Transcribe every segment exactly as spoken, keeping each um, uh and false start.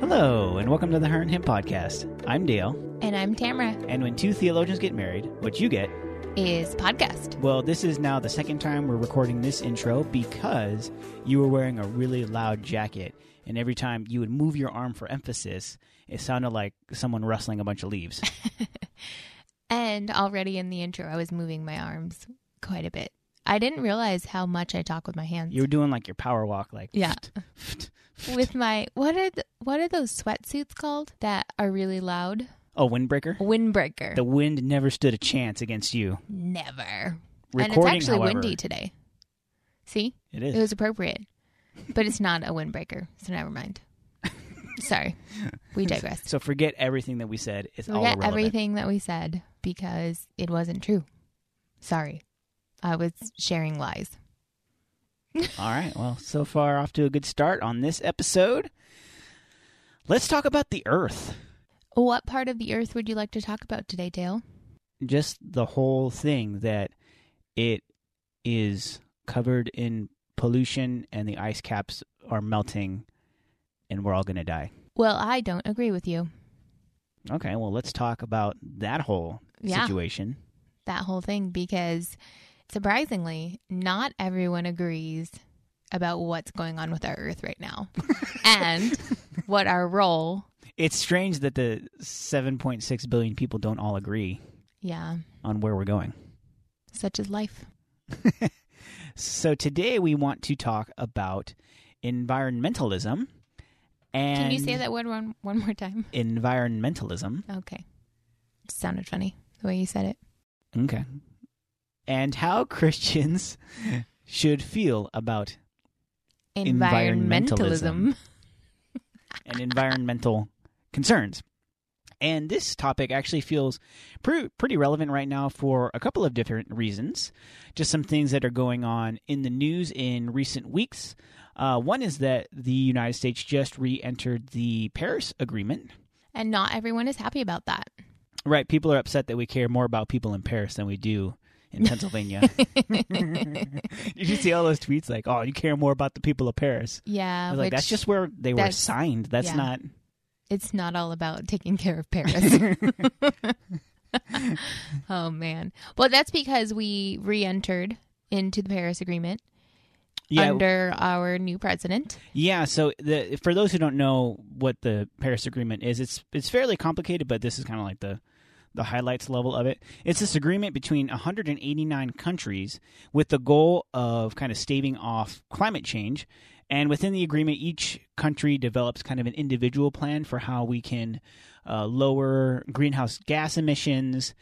Hello, and welcome to the Her and Him Podcast. I'm Dale. And I'm Tamra. And when two theologians get married, what you get is podcast. Well, this is now the second time we're recording this intro because you were wearing a really loud jacket, and every time you would move your arm for emphasis, it sounded like someone rustling a bunch of leaves. And already in the intro, I was moving my arms quite a bit. I didn't realize how much I talk with my hands. You were doing like your power walk, like yeah. With my, what are the, what are those sweatsuits called that are really loud? Oh, windbreaker? Windbreaker. The wind never stood a chance against you. Never. Recording, and it's actually however, windy today. See? It is. It was appropriate. But it's not a windbreaker, so never mind. Sorry. We digressed. So forget everything that we said. It's forget all irrelevant. Forget everything that we said because it wasn't true. Sorry. I was sharing lies. All right. Well, so far off to a good start on this episode. Let's talk about the earth. What part of the earth would you like to talk about today, Dale? Just the whole thing, that it is covered in pollution and the ice caps are melting and we're all going to die. Well, I don't agree with you. Okay. Well, let's talk about that whole yeah, situation. That whole thing, because surprisingly, not everyone agrees about what's going on with our Earth right now and what our role. It's strange that the seven point six billion people don't all agree yeah, on where we're going. Such is life. So today we want to talk about environmentalism. And can you say that word one, one more time? Environmentalism. Okay. It sounded funny the way you said it. Okay. And how Christians should feel about environmentalism, environmentalism and environmental concerns. And this topic actually feels pre- pretty relevant right now for a couple of different reasons. Just some things that are going on in the news in recent weeks. Uh, one is that the United States just re-entered the Paris Agreement. And not everyone is happy about that. Right. People are upset that we care more about people in Paris than we do in Pennsylvania. Did you see all those tweets like, oh, you care more about the people of Paris? Yeah. I was like, which, that's just where they were assigned. That's yeah, not. It's not all about taking care of Paris. Oh, man. Well, that's because we re-entered into the Paris Agreement yeah, under our new president. Yeah. So the, for those who don't know what the Paris Agreement is, it's it's fairly complicated, but this is kind of like the... the highlights level of it. It's this agreement between one hundred eighty-nine countries with the goal of kind of staving off climate change. And within the agreement, each country develops kind of an individual plan for how we can uh, lower greenhouse gas emissions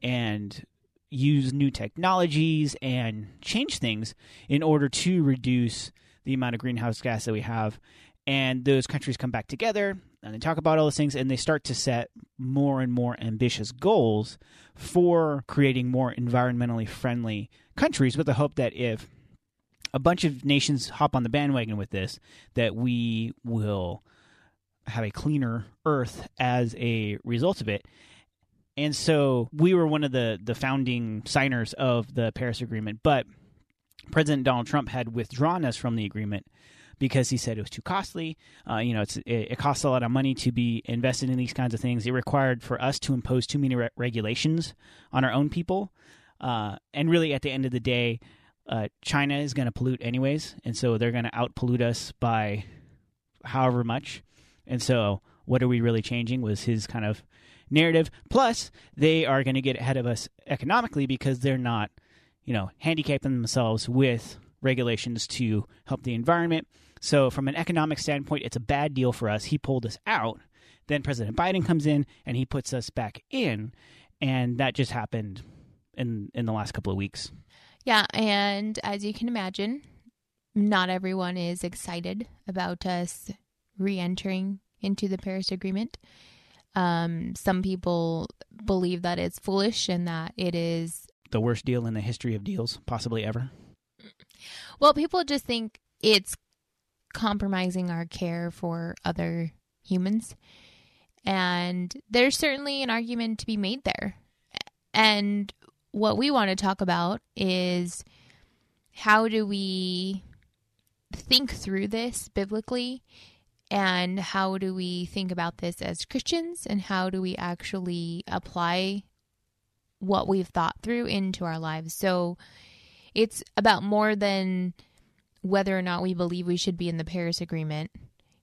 and use new technologies and change things in order to reduce the amount of greenhouse gas that we have. And those countries come back together and they talk about all those things and they start to set more and more ambitious goals for creating more environmentally friendly countries, with the hope that if a bunch of nations hop on the bandwagon with this, that we will have a cleaner earth as a result of it. And so we were one of the, the founding signers of the Paris Agreement, but President Donald Trump had withdrawn us from the agreement because he said it was too costly. Uh, you know, it's, it, it costs a lot of money to be invested in these kinds of things. It required for us to impose too many re- regulations on our own people. Uh, and really, at the end of the day, uh, China is going to pollute anyways, and so they're going to out-pollute us by however much. And so what are we really changing was his kind of narrative. Plus, they are going to get ahead of us economically because they're not, you know, handicapping themselves with regulations to help the environment. So from an economic standpoint, it's a bad deal for us. He pulled us out. Then President Biden comes in and he puts us back in. And that just happened in in the last couple of weeks. Yeah. And as you can imagine, not everyone is excited about us re-entering into the Paris Agreement. Um, some people believe that it's foolish and that it is the worst deal in the history of deals, possibly ever. Well, people just think it's compromising our care for other humans. And there's certainly an argument to be made there. And what we want to talk about is how do we think through this biblically, and how do we think about this as Christians, and how do we actually apply what we've thought through into our lives. So it's about more than whether or not we believe we should be in the Paris Agreement.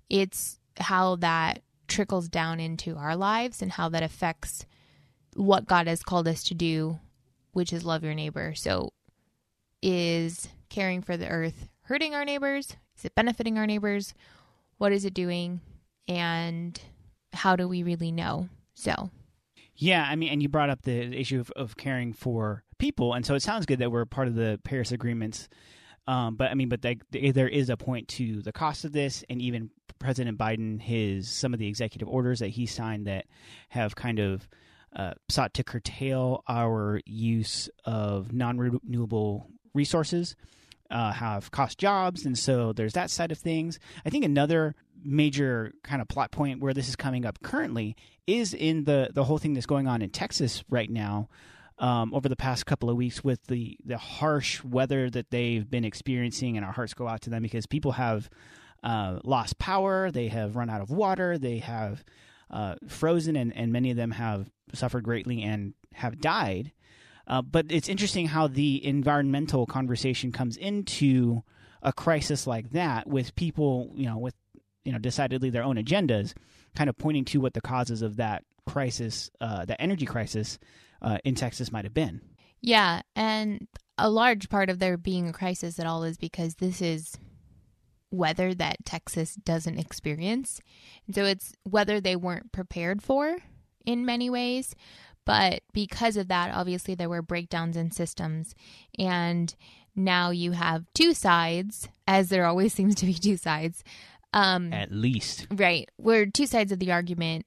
It's how that trickles down into our lives and how that affects what God has called us to do, which is love your neighbor. So is caring for the earth hurting our neighbors? Is it benefiting our neighbors? What is it doing? And how do we really know? So, yeah, I mean, and you brought up the issue of, of caring for people. And so it sounds good that we're part of the Paris Agreement's. Um, but I mean, but they, they, there is a point to the cost of this, and even President Biden, his some of the executive orders that he signed that have kind of uh, sought to curtail our use of non-renewable resources, uh, have cost jobs, and so there's that side of things. I think another major kind of plot point where this is coming up currently is in the the whole thing that's going on in Texas right now. Um, over the past couple of weeks with the, the harsh weather that they've been experiencing, and our hearts go out to them because people have uh, lost power, they have run out of water, they have uh, frozen, and, and many of them have suffered greatly and have died. Uh, but it's interesting how the environmental conversation comes into a crisis like that with people, you know, with you know decidedly their own agendas, kind of pointing to what the causes of that crisis, uh, that energy crisis, Uh, in Texas might have been. Yeah, and a large part of there being a crisis at all is because this is weather that Texas doesn't experience. And so it's weather they weren't prepared for in many ways. But because of that, obviously there were breakdowns in systems. And now you have two sides, as there always seems to be two sides. Um, At least. Right. We're two sides of the argument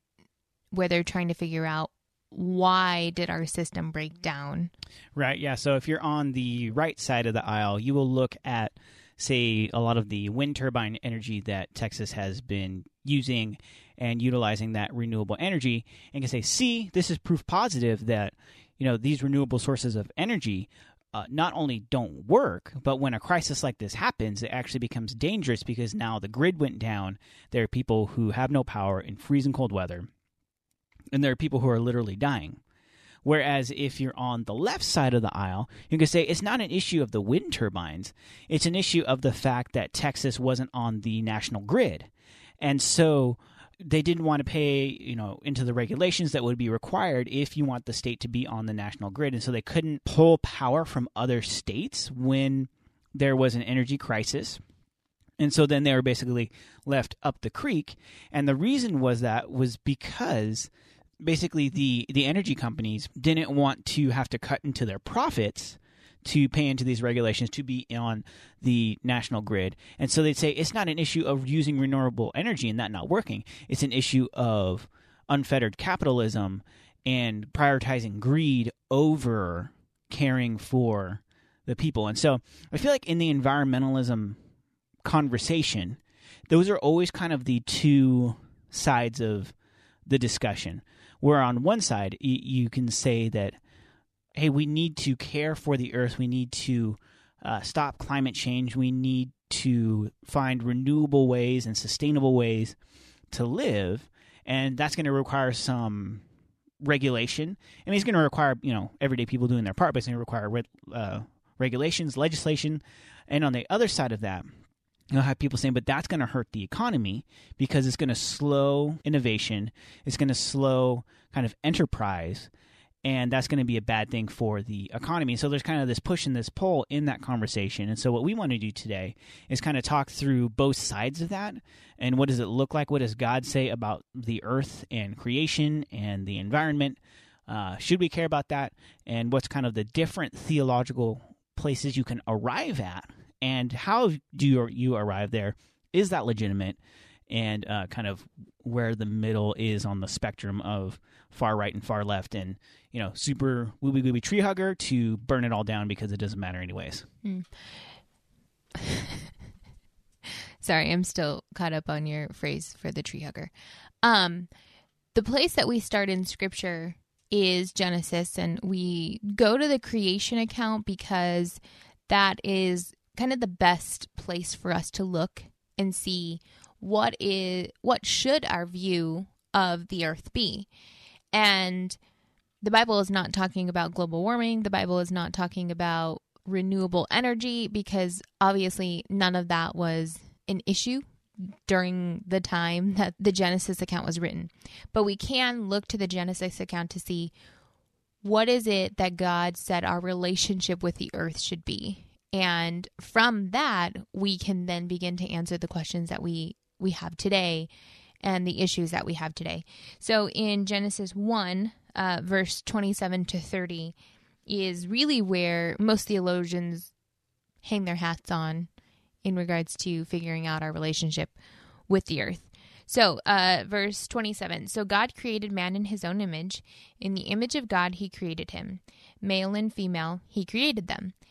where they're trying to figure out why did our system break down? Right, yeah. So if you're on the right side of the aisle, you will look at, say, a lot of the wind turbine energy that Texas has been using and utilizing that renewable energy, and can say, see, this is proof positive that, you know, these renewable sources of energy uh, not only don't work, but when a crisis like this happens, it actually becomes dangerous because now the grid went down. There are people who have no power in freezing cold weather. And there are people who are literally dying. Whereas if you're on the left side of the aisle, you can say it's not an issue of the wind turbines. It's an issue of the fact that Texas wasn't on the national grid. And so they didn't want to pay, you know, into the regulations that would be required if you want the state to be on the national grid. And so they couldn't pull power from other states when there was an energy crisis. And so then they were basically left up the creek. And the reason was that was because basically the, the energy companies didn't want to have to cut into their profits to pay into these regulations to be on the national grid. And so they'd say it's not an issue of using renewable energy and that not working. It's an issue of unfettered capitalism and prioritizing greed over caring for the people. And so I feel like in the environmentalism conversation, those are always kind of the two sides of the discussion, where on one side y- you can say that, hey, we need to care for the earth, we need to uh, stop climate change, we need to find renewable ways and sustainable ways to live, and that's going to require some regulation. I mean, it's going to require, you know, everyday people doing their part, but it's going to require re- uh, regulations, legislation. And on the other side of that, you'll have people saying, but that's going to hurt the economy because it's going to slow innovation. It's going to slow kind of enterprise. And that's going to be a bad thing for the economy. So there's kind of this push and this pull in that conversation. And so what we want to do today is kind of talk through both sides of that. And what does it look like? What does God say about the earth and creation and the environment? Uh, should we care about that? And what's kind of the different theological places you can arrive at? And how do you arrive there? Is that legitimate? And uh, kind of where the middle is on the spectrum of far right and far left, and you know, super wooby gooby tree hugger to burn it all down because it doesn't matter anyways. Mm. Sorry, I'm still caught up on your phrase for the tree hugger. Um, the place that we start in Scripture is Genesis, and we go to the creation account because that is kind of the best place for us to look and see what is what should our view of the earth be. And the Bible is not talking about global warming. The Bible is not talking about renewable energy, because obviously none of that was an issue during the time that the Genesis account was written. But we can look to the Genesis account to see what is it that God said our relationship with the earth should be. And from that, we can then begin to answer the questions that we, we have today and the issues that we have today. So in Genesis one, uh, verse twenty-seven to thirty is really where most theologians hang their hats on in regards to figuring out our relationship with the earth. So uh, verse twenty-seven, so God created man in his own image. In the image of God, he created him. Male and female, he created them.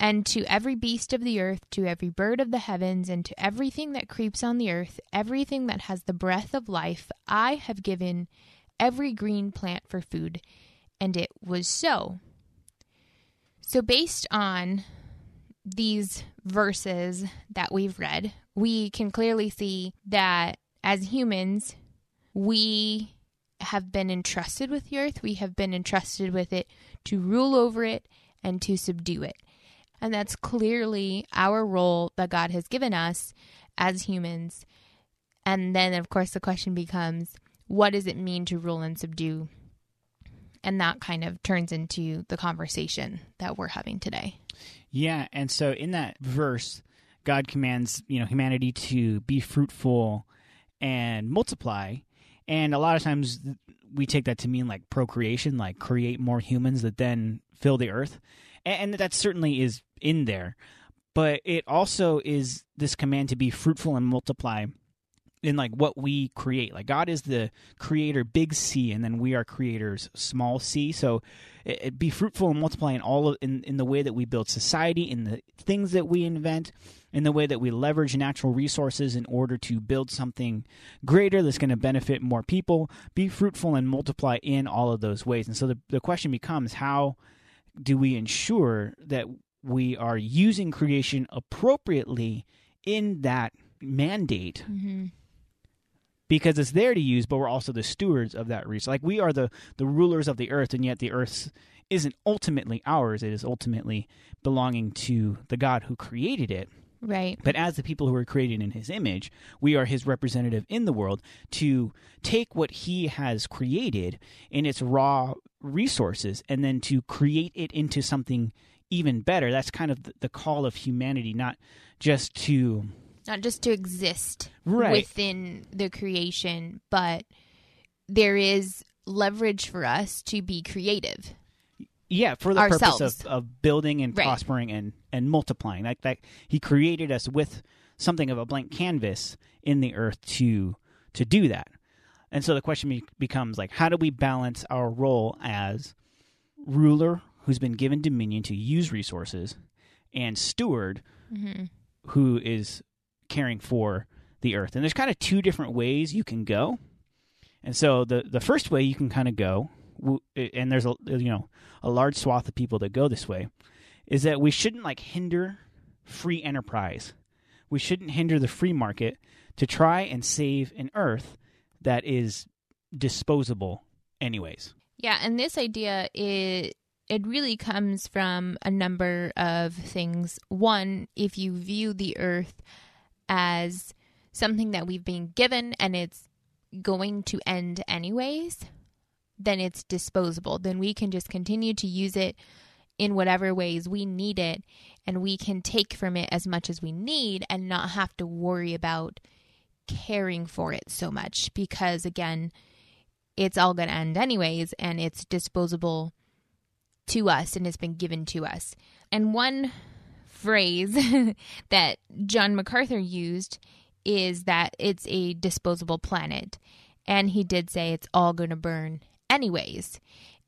And to every beast of the earth, to every bird of the heavens, and to everything that creeps on the earth, everything that has the breath of life, I have given every green plant for food. And it was so. So based on these verses that we've read, we can clearly see that as humans, we have been entrusted with the earth. We have been entrusted with it to rule over it and to subdue it. And that's clearly our role that God has given us as humans. And then, of course, the question becomes, what does it mean to rule and subdue? And that kind of turns into the conversation that we're having today. Yeah. And so in that verse, God commands, you know, humanity to be fruitful and multiply. And a lot of times we take that to mean like procreation, like create more humans that then fill the earth. And that certainly is in there. But it also is this command to be fruitful and multiply in like what we create. Like God is the creator, big C, and then we are creators, small c. So it, it be fruitful and multiply in all of, in, in the way that we build society, in the things that we invent, in the way that we leverage natural resources in order to build something greater that's going to benefit more people. Be fruitful and multiply in all of those ways. And so the, the question becomes, how do we ensure that we are using creation appropriately in that mandate? Mm-hmm. Because it's there to use, but we're also the stewards of that resource. Like we are the, the rulers of the earth, and yet the earth isn't ultimately ours. It is ultimately belonging to the God who created it. Right. But as the people who are created in his image, we are his representative in the world to take what he has created in its raw resources and then to create it into something even better. That's kind of the call of humanity, not just to... Not just to exist right. within the creation, but there is leverage for us to be creative. Yeah, for the ourselves. purpose of, of building and right. prospering and, and multiplying. Like that, he created us with something of a blank canvas in the earth to to do that. And so the question be- becomes, like, how do we balance our role as ruler who's been given dominion to use resources and steward mm-hmm. who is caring for the earth. And there's kind of two different ways you can go. And so the, the first way you can kind of go, and there's a, you know, a large swath of people that go this way, is that we shouldn't like hinder free enterprise. We shouldn't hinder the free market to try and save an earth that is disposable anyways. Yeah, and this idea, it, it really comes from a number of things. One, if you view the earth as something that we've been given and it's going to end anyways, then it's disposable. Then we can just continue to use it in whatever ways we need it, and we can take from it as much as we need and not have to worry about caring for it so much because, again, it's all going to end anyways, and it's disposable to us, and it's been given to us. And one phrase that John MacArthur used is that it's a disposable planet, and he did say it's all going to burn anyways.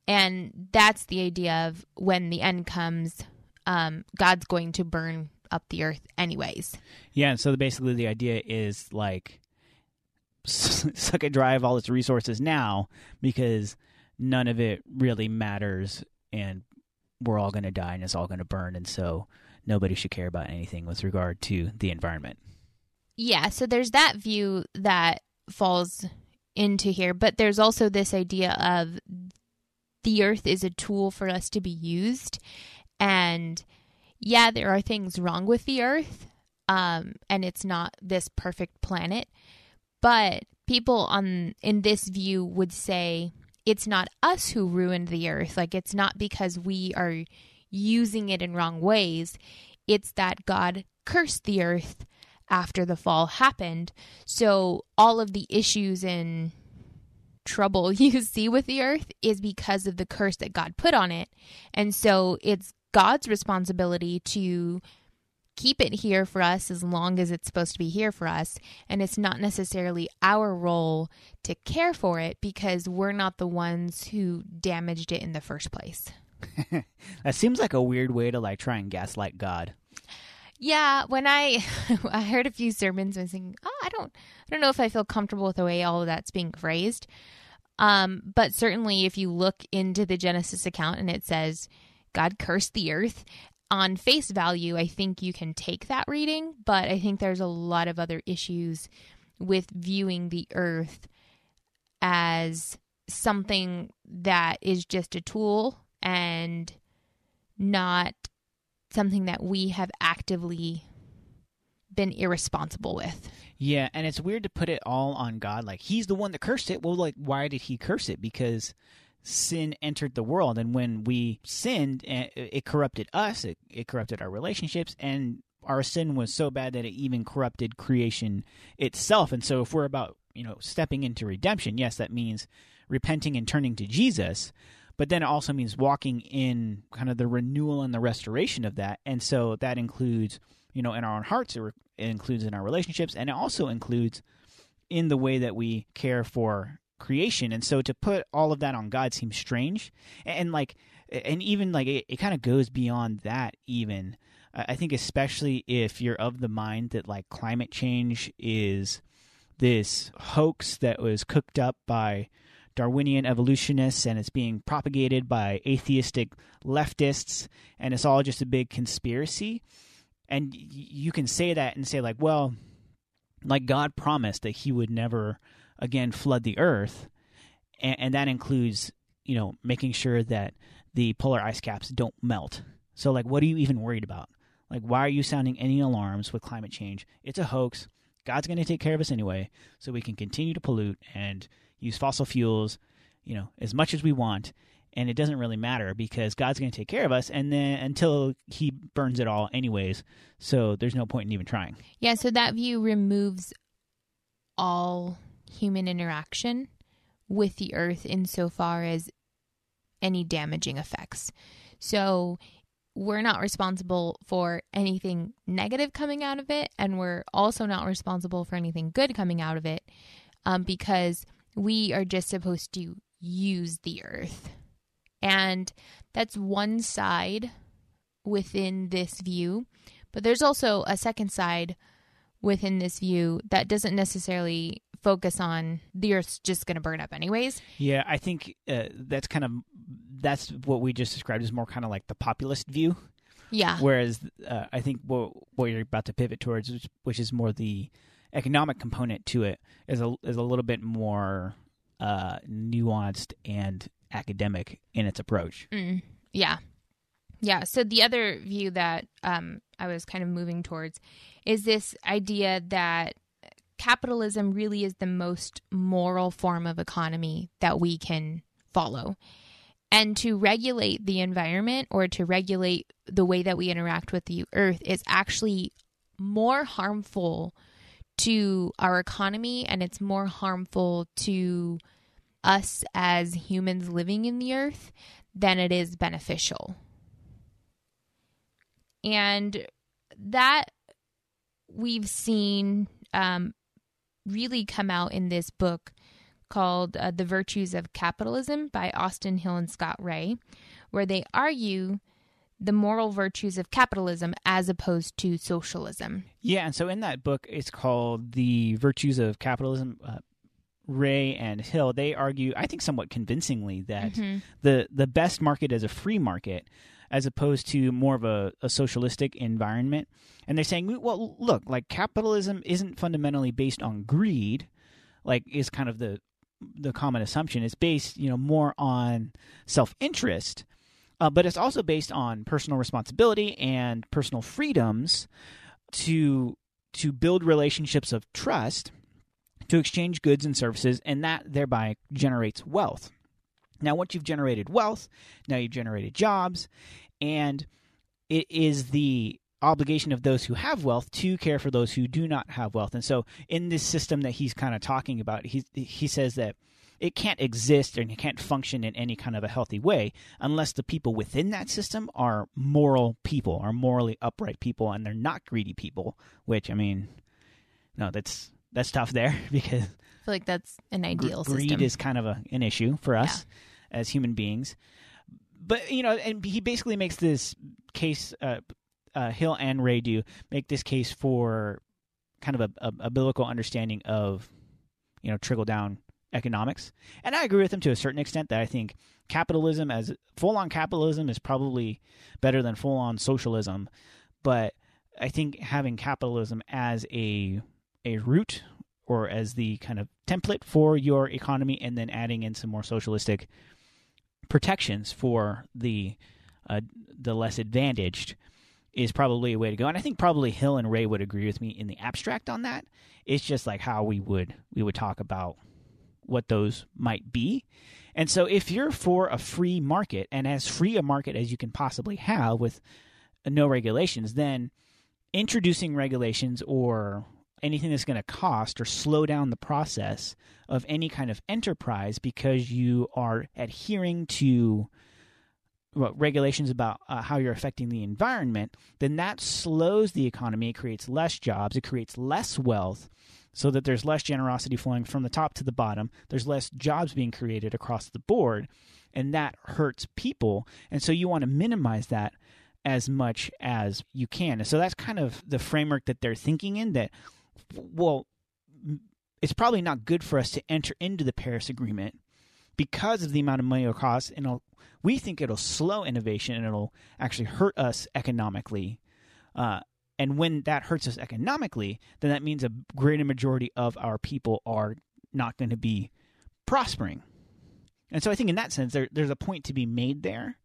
And that's the idea of when the end comes, um, God's going to burn up the earth anyways. Yeah, and so basically the idea is like, suck it dry of all its resources now because none of it really matters and we're all going to die and it's all going to burn, and so nobody should care about anything with regard to the environment. Yeah, so there's that view that falls into here, but there's also this idea of the earth is a tool for us to be used, and yeah, there are things wrong with the earth, um, and it's not this perfect planet. But people on in this view would say it's not us who ruined the earth. Like, it's not because we are using it in wrong ways. It's that God cursed the earth after the fall happened. So all of the issues and trouble you see with the earth is because of the curse that God put on it. And so it's God's responsibility to keep it here for us as long as it's supposed to be here for us. And it's not necessarily our role to care for it because we're not the ones who damaged it in the first place. That seems like a weird way to like try and gaslight God. Yeah. When I, I heard a few sermons and I was thinking, oh, I don't, I don't know if I feel comfortable with the way all of that's being phrased. Um, but certainly if you look into the Genesis account and it says God cursed the earth, on face value, I think you can take that reading, but I think there's a lot of other issues with viewing the earth as something that is just a tool and not something that we have actively been irresponsible with. Yeah, and it's weird to put it all on God. Like, he's the one that cursed it. Well, like, why did he curse it? Because sin entered the world, and when we sinned, it corrupted us, it, it corrupted our relationships, and our sin was so bad that it even corrupted creation itself. And so if we're about, you know, stepping into redemption, yes, that means repenting and turning to Jesus, but then it also means walking in kind of the renewal and the restoration of that. And so that includes, you know, in our own hearts, it, re- it includes in our relationships, and it also includes in the way that we care for creation. And so to put all of that on God seems strange, and, and like, and even like it, it kind of goes beyond that even. Uh, I think especially if you're of the mind that like climate change is this hoax that was cooked up by Darwinian evolutionists and it's being propagated by atheistic leftists and it's all just a big conspiracy. And y- you can say that and say like, well, like God promised that he would never again, flood the earth, and, and that includes, you know, making sure that the polar ice caps don't melt. So, like, what are you even worried about? Like, why are you sounding any alarms with climate change? It's a hoax. God's going to take care of us anyway, so we can continue to pollute and use fossil fuels, you know, as much as we want, and it doesn't really matter because God's going to take care of us and then until he burns it all anyways, so there's no point in even trying. Yeah, so that view removes all human interaction with the earth insofar as any damaging effects. So we're not responsible for anything negative coming out of it, and we're also not responsible for anything good coming out of it, um, because we are just supposed to use the earth. And that's one side within this view, but there's also a second side within this view that doesn't necessarily focus on the earth's just going to burn up anyways. Yeah, I think uh, that's kind of, that's what we just described as more kind of like the populist view. Yeah. Whereas uh, I think what, what you're about to pivot towards, which, which is more the economic component to it, is a, is a little bit more uh, nuanced and academic in its approach. Mm, yeah. Yeah. So the other view that um, I was kind of moving towards is this idea that capitalism really is the most moral form of economy that we can follow. And to regulate the environment or to regulate the way that we interact with the earth is actually more harmful to our economy, and it's more harmful to us as humans living in the earth than it is beneficial. And that we've seen um, really come out in this book called uh, The Virtues of Capitalism by Austin Hill and Scott Rae, where they argue the moral virtues of capitalism as opposed to socialism. Yeah, and so in that book, it's called The Virtues of Capitalism. Uh, Rae and Hill, they argue, I think somewhat convincingly, that mm-hmm. the, the best market is a free market as opposed to more of a, a socialistic environment. And they're saying, well, look, like capitalism isn't fundamentally based on greed, like is kind of the the common assumption. It's based, you know, more on self-interest, uh, but it's also based on personal responsibility and personal freedoms to to build relationships of trust, to exchange goods and services, and that thereby generates wealth. Now, once you've generated wealth, now you've generated jobs, and it is the obligation of those who have wealth to care for those who do not have wealth. And so in this system that he's kind of talking about, he he says that it can't exist and it can't function in any kind of a healthy way unless the people within that system are moral people, are morally upright people, and they're not greedy people, which, I mean, no, that's that's tough there because... I feel like that's an ideal gr- greed system. Greed is kind of a, an issue for us yeah. as human beings. But, you know, and he basically makes this case... Uh, Uh, Hill and Rae do make this case for kind of a, a, a biblical understanding of, you know, trickle-down economics. And I agree with them to a certain extent that I think capitalism as full-on capitalism is probably better than full-on socialism. But I think having capitalism as a a root or as the kind of template for your economy and then adding in some more socialistic protections for the uh, the less advantaged is probably a way to go. And I think probably Hill and Rae would agree with me in the abstract on that. It's just like how we would we would talk about what those might be. And so if you're for a free market, and as free a market as you can possibly have with no regulations, then introducing regulations or anything that's going to cost or slow down the process of any kind of enterprise because you are adhering to Well, regulations about uh, how you're affecting the environment, then that slows the economy. It creates less jobs. It creates less wealth so that there's less generosity flowing from the top to the bottom. There's less jobs being created across the board, and that hurts people. And so you want to minimize that as much as you can. And so that's kind of the framework that they're thinking in that, well, it's probably not good for us to enter into the Paris Agreement because of the amount of money it'll cost, and it'll, we think it'll slow innovation and it'll actually hurt us economically. Uh, and when that hurts us economically, then that means a greater majority of our people are not going to be prospering. And so I think in that sense, there, there's a point to be made there.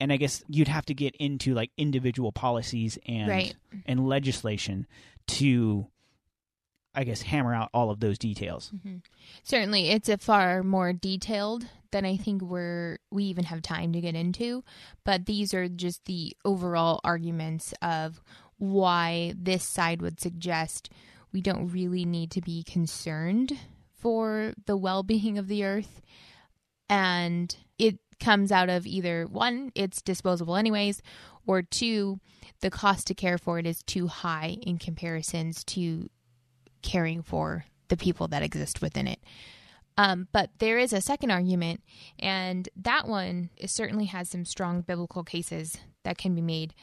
And I guess you'd have to get into like individual policies and right. and legislation to... I guess, hammer out all of those details. Mm-hmm. Certainly, it's a far more detailed than I think we're, we even have time to get into, but these are just the overall arguments of why this side would suggest we don't really need to be concerned for the well-being of the earth. And it comes out of either, one, it's disposable anyways, or two, the cost to care for it is too high in comparisons to caring for the people that exist within it. Um, but there is a second argument, and that one is certainly has some strong biblical cases that can be made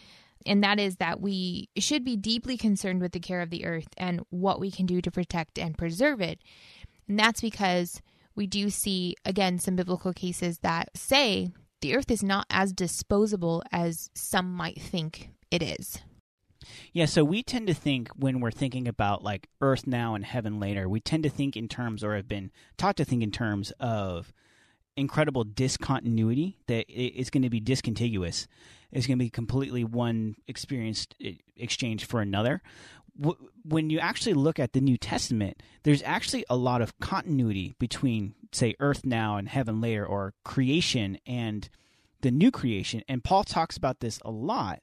And that is that we should be deeply concerned with the care of the earth and what we can do to protect and preserve it. And that's because we do see, again, some biblical cases that say the earth is not as disposable as some might think it is. Yeah, so we tend to think when we're thinking about like earth now and heaven later, we tend to think in terms, or have been taught to think in terms of incredible discontinuity, that it's going to be discontiguous. It's going to be completely one experience exchange for another. When you actually look at the New Testament, there's actually a lot of continuity between, say, earth now and heaven later, or creation and the new creation. And Paul talks about this a lot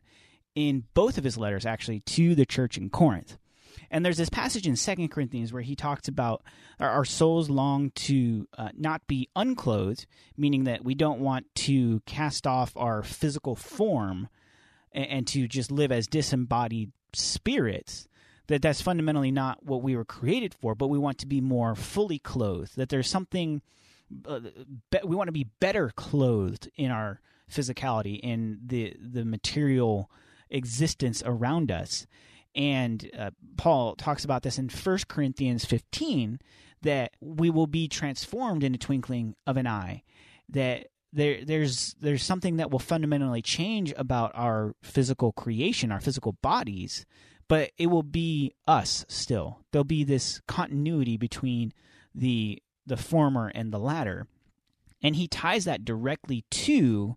in both of his letters, actually, to the church in Corinth. And there's this passage in Second Corinthians where he talks about our souls long to uh, not be unclothed, meaning that we don't want to cast off our physical form and, and to just live as disembodied spirits, that that's fundamentally not what we were created for, but we want to be more fully clothed, that there's something uh, be- we want to be better clothed in our physicality, in the, the material existence around us. And uh, Paul talks about this in First Corinthians fifteen, that we will be transformed in a twinkling of an eye, that there there's there's something that will fundamentally change about our physical creation, our physical bodies, but it will be us still. There'll be this continuity between the the former and the latter. And he ties that directly to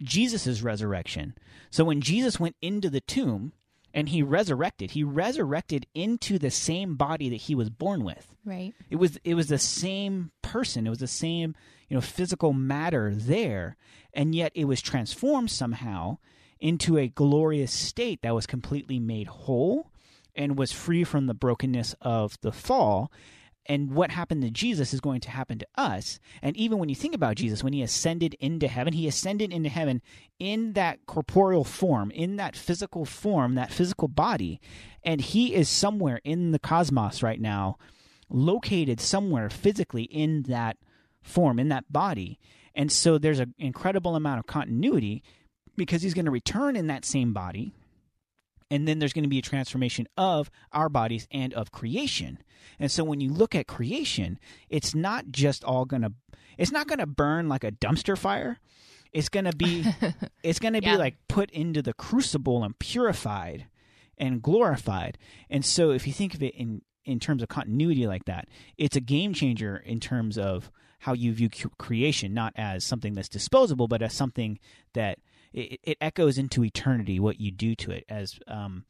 Jesus' resurrection. So when Jesus went into the tomb and he resurrected, he resurrected into the same body that he was born with. Right. It was it was the same person. It was the same, you know, physical matter there, and yet it was transformed somehow into a glorious state that was completely made whole and was free from the brokenness of the fall. And what happened to Jesus is going to happen to us. And even when you think about Jesus, when he ascended into heaven, he ascended into heaven in that corporeal form, in that physical form, that physical body. And he is somewhere in the cosmos right now, located somewhere physically in that form, in that body. And so there's an incredible amount of continuity because he's going to return in that same body. And then there's going to be a transformation of our bodies and of creation. And so when you look at creation, it's not just all going to it's not going to burn like a dumpster fire. It's going to be it's going to yeah. be like put into the crucible and purified and glorified. And so if you think of it in in terms of continuity like that, it's a game changer in terms of how you view creation, not as something that's disposable, but as something that It, it echoes into eternity what you do to it. As um,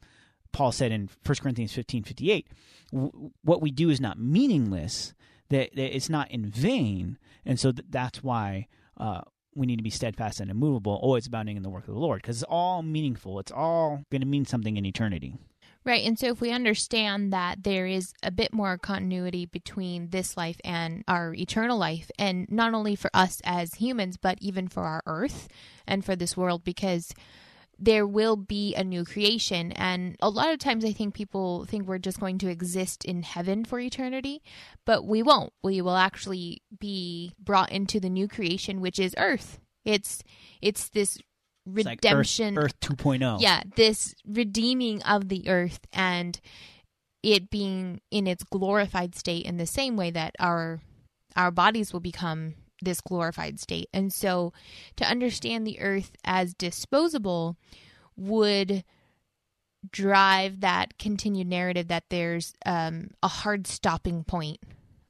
Paul said in First Corinthians fifteen fifty-eight, w- what we do is not meaningless, that, that it's not in vain. And so th- that's why uh, we need to be steadfast and immovable, always abounding in the work of the Lord, because it's all meaningful. It's all going to mean something in eternity. Right. And so if we understand that there is a bit more continuity between this life and our eternal life, and not only for us as humans, but even for our earth and for this world, because there will be a new creation. And a lot of times I think people think we're just going to exist in heaven for eternity, but we won't. We will actually be brought into the new creation, which is earth. It's it's this redemption, like Earth, Earth two point oh. Yeah, this redeeming of the earth and it being in its glorified state in the same way that our our bodies will become this glorified state. And so to understand the earth as disposable would drive that continued narrative that there's um, a hard stopping point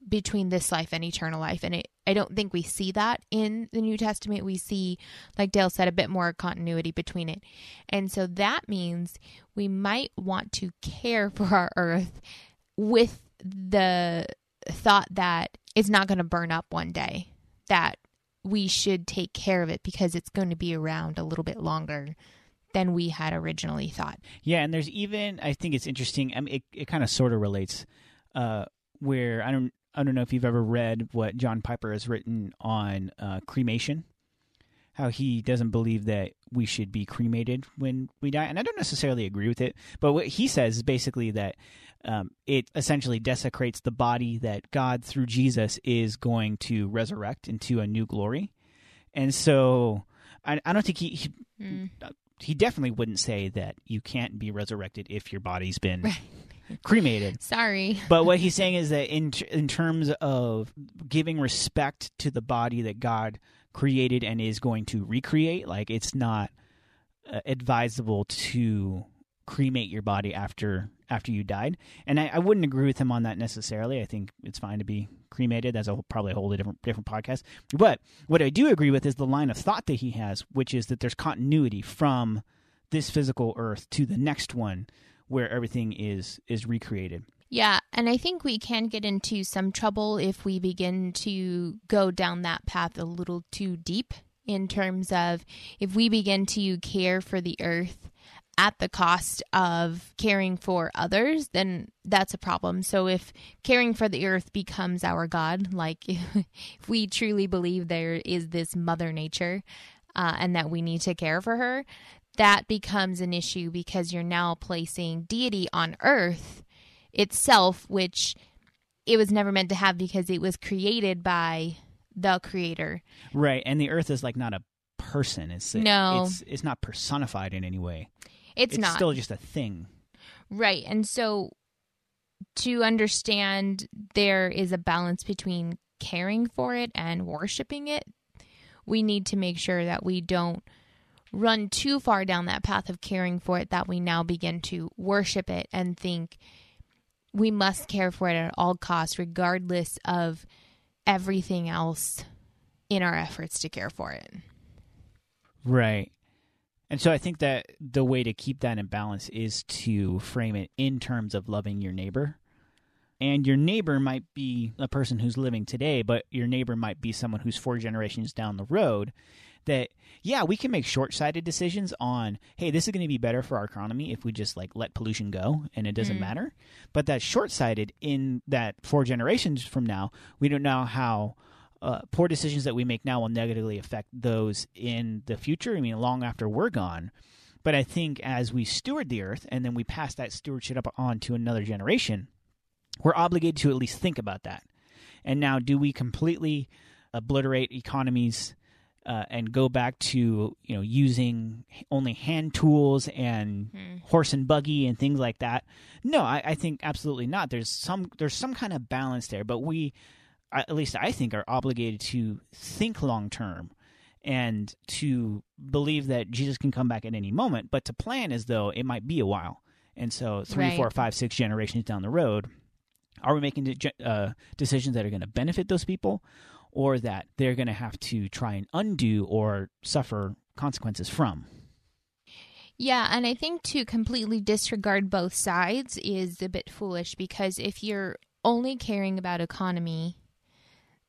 between this life and eternal life. And it, I don't think we see that in the New Testament. We see, like Dale said, a bit more continuity between it. And so that means we might want to care for our earth with the thought that it's not going to burn up one day, that we should take care of it because it's going to be around a little bit longer than we had originally thought. Yeah, and there's even, I think it's interesting, I mean, it, it kind of sort of relates uh, where, I don't I don't know if you've ever read what John Piper has written on uh, cremation, how he doesn't believe that we should be cremated when we die. And I don't necessarily agree with it, but what he says is basically that um, it essentially desecrates the body that God, through Jesus, is going to resurrect into a new glory. And so I, I don't think he, he mm. he definitely wouldn't say that you can't be resurrected if your body's been right. cremated. Sorry. But what he's saying is that in in terms of giving respect to the body that God created and is going to recreate, like it's not uh, advisable to cremate your body after after you died. And I, I wouldn't agree with him on that necessarily. I think it's fine to be cremated. That's a, probably a whole different, different podcast. But what I do agree with is the line of thought that he has, which is that there's continuity from this physical earth to the next one, where everything is is recreated. Yeah, and I think we can get into some trouble if we begin to go down that path a little too deep, in terms of if we begin to care for the earth at the cost of caring for others, then that's a problem. So if caring for the earth becomes our God, like if we truly believe there is this Mother Nature uh, and that we need to care for her, that becomes an issue because you're now placing deity on earth itself, which it was never meant to have because it was created by the creator. Right. And the earth is like not a person. It's no. It's, it's not personified in any way. It's, it's not. It's still just a thing. Right. And so to understand there is a balance between caring for it and worshiping it, we need to make sure that we don't run too far down that path of caring for it that we now begin to worship it and think we must care for it at all costs, regardless of everything else in our efforts to care for it. Right. And so I think that the way to keep that in balance is to frame it in terms of loving your neighbor. And your neighbor might be a person who's living today, but your neighbor might be someone who's four generations down the road. That, yeah, we can make short-sighted decisions on, hey, this is going to be better for our economy if we just like let pollution go and it doesn't mm-hmm. matter. But that's short-sighted in that four generations from now, we don't know how uh, poor decisions that we make now will negatively affect those in the future. I mean, long after we're gone. But I think as we steward the earth and then we pass that stewardship up on to another generation, we're obligated to at least think about that. And now, do we completely obliterate economies Uh, and go back to, you know, using only hand tools and mm. horse and buggy and things like that? No, I, I think absolutely not. There's some there's some kind of balance there, but we, at least I think, are obligated to think long term and to believe that Jesus can come back at any moment, but to plan as though it might be a while. And so three, right. four, five, six generations down the road, are we making de- uh, decisions that are going to benefit those people, or that they're going to have to try and undo or suffer consequences from? Yeah, and I think to completely disregard both sides is a bit foolish, because if you're only caring about economy,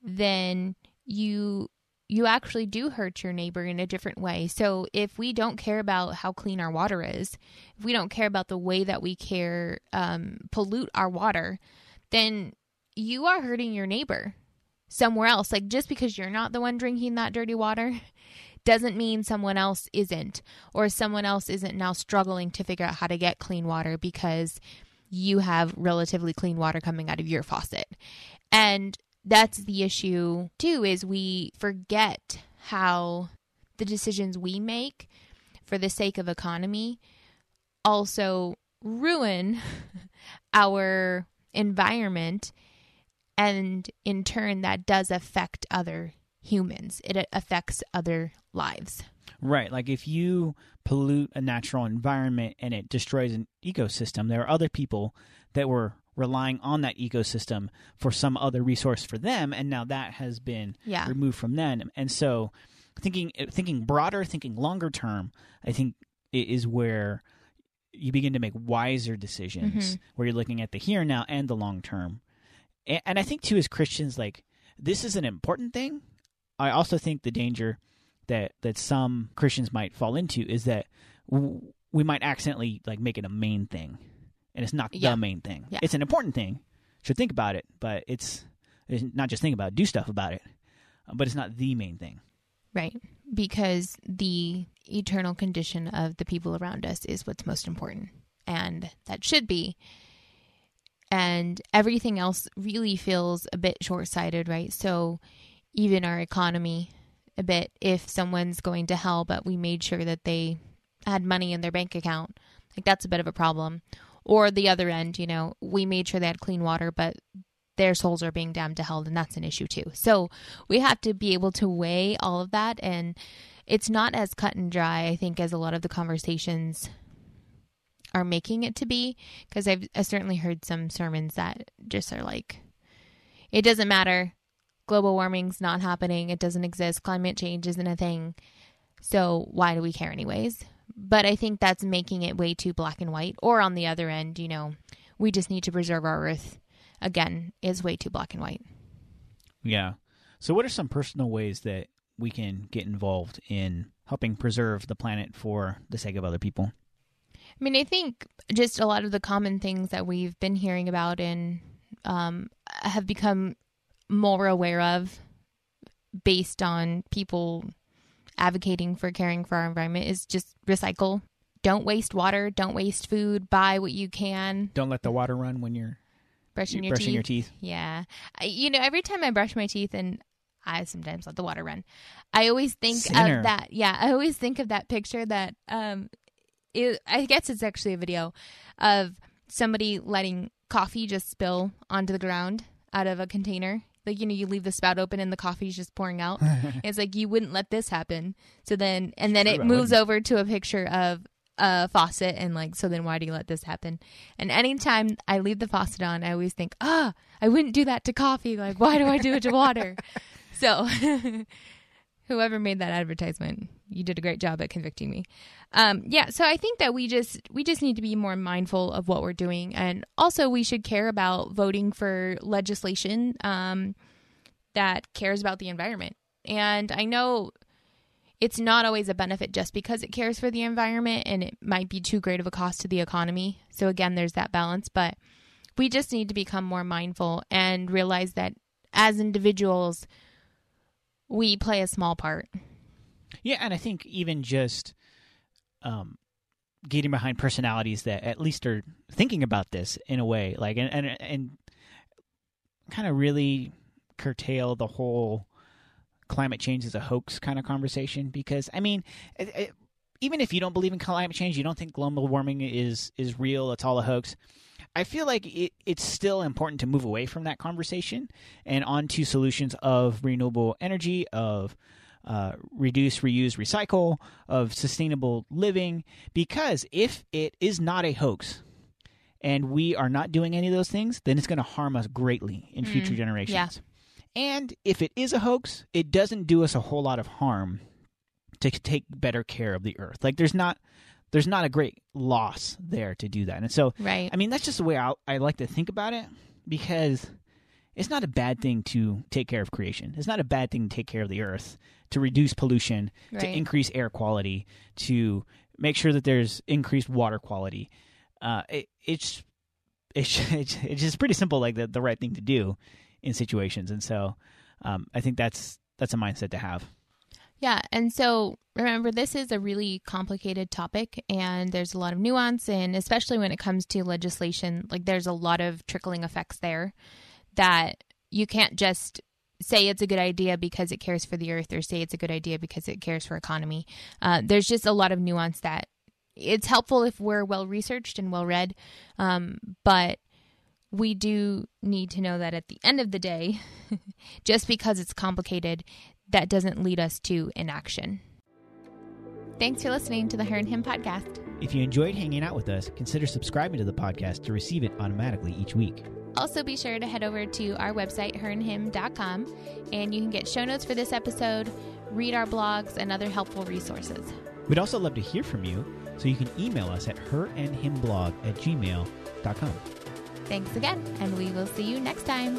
then you you actually do hurt your neighbor in a different way. So if we don't care about how clean our water is, if we don't care about the way that we care, um, pollute our water, then you are hurting your neighbor somewhere else. Like, just because you're not the one drinking that dirty water doesn't mean someone else isn't, or someone else isn't now struggling to figure out how to get clean water because you have relatively clean water coming out of your faucet. And that's the issue too, is we forget how the decisions we make for the sake of economy also ruin our environment. And in turn, that does affect other humans. It affects other lives. Right. Like if you pollute a natural environment and it destroys an ecosystem, there are other people that were relying on that ecosystem for some other resource for them. And now that has been yeah. removed from them. And so thinking thinking broader, thinking longer term, I think is where you begin to make wiser decisions, mm-hmm. where you're looking at the here and now and the long term. And I think, too, as Christians, like, this is an important thing. I also think the danger that, that some Christians might fall into is that w- we might accidentally, like, make it a main thing. And it's not yeah. the main thing. Yeah. It's an important thing. Should think about it, but it's, it's not just think about it, do stuff about it. But it's not the main thing. Right. Because the eternal condition of the people around us is what's most important. And that should be. And everything else really feels a bit short-sighted, right? So even our economy a bit, if someone's going to hell, but we made sure that they had money in their bank account. Like, that's a bit of a problem. Or the other end, you know, we made sure they had clean water, but their souls are being damned to hell, and that's an issue too. So we have to be able to weigh all of that, and it's not as cut and dry, I think, as a lot of the conversations are making it to be, because I've I certainly heard some sermons that just are like, it doesn't matter, global warming's not happening, it doesn't exist, climate change isn't a thing, so why do we care anyways? But I think that's making it way too black and white. Or on the other end, you know, we just need to preserve our earth, again, is way too black and white. Yeah. So what are some personal ways that we can get involved in helping preserve the planet for the sake of other people? I mean, I think just a lot of the common things that we've been hearing about and um, have become more aware of based on people advocating for caring for our environment is just recycle. Don't waste water. Don't waste food. Buy what you can. Don't let the water run when you're brushing, you're your, brushing teeth. your teeth. Yeah. I, you know, every time I brush my teeth, and I sometimes let the water run, I always think Sinner. of that. Yeah. I always think of that picture that, um, it, I guess it's actually a video of somebody letting coffee just spill onto the ground out of a container. Like, you know, you leave the spout open and the coffee's just pouring out. It's like, you wouldn't let this happen. So then, and then sure, it moves over to a picture of a faucet, and like, so then why do you let this happen? And anytime I leave the faucet on, I always think, ah, oh, I wouldn't do that to coffee. Like, why do I do it to water? So whoever made that advertisement, you did a great job at convicting me. Um, yeah. So I think that we just, we just need to be more mindful of what we're doing. And also we should care about voting for legislation, um, that cares about the environment. And I know it's not always a benefit just because it cares for the environment, and it might be too great of a cost to the economy. So again, there's that balance, but we just need to become more mindful and realize that as individuals, we play a small part. Yeah, and I think even just um, getting behind personalities that at least are thinking about this in a way, like, and and, and kind of really curtail the whole climate change is a hoax kind of conversation. Because, I mean, it, it, even if you don't believe in climate change, you don't think global warming is, is real, it's all a hoax, I feel like it, it's still important to move away from that conversation and onto solutions of renewable energy, of Uh, reduce, reuse, recycle, of sustainable living, because if it is not a hoax and we are not doing any of those things, then it's going to harm us greatly in mm, future generations. Yeah. And if it is a hoax, it doesn't do us a whole lot of harm to take better care of the earth. Like, there's not there's not a great loss there to do that. And so, right. I mean, that's just the way I, I like to think about it, because it's not a bad thing to take care of creation. It's not a bad thing to take care of the earth, to reduce pollution, right. to increase air quality, to make sure that there's increased water quality. Uh, it, it's, it's, it's just pretty simple, like the, the right thing to do in situations. And so um, I think that's that's a mindset to have. Yeah. And so remember, this is a really complicated topic, and there's a lot of nuance, and especially when it comes to legislation, like there's a lot of trickling effects there, that you can't just say it's a good idea because it cares for the earth, or say it's a good idea because it cares for economy. Uh, there's just a lot of nuance that it's helpful if we're well-researched and well-read, um, but we do need to know that at the end of the day, just because it's complicated, that doesn't lead us to inaction. Thanks for listening to the Her and Him Podcast. If you enjoyed hanging out with us, consider subscribing to the podcast to receive it automatically each week. Also, be sure to head over to our website, her and him dot com, and you can get show notes for this episode, read our blogs, and other helpful resources. We'd also love to hear from you, so you can email us at her and him blog at gmail dot com. Thanks again, and we will see you next time.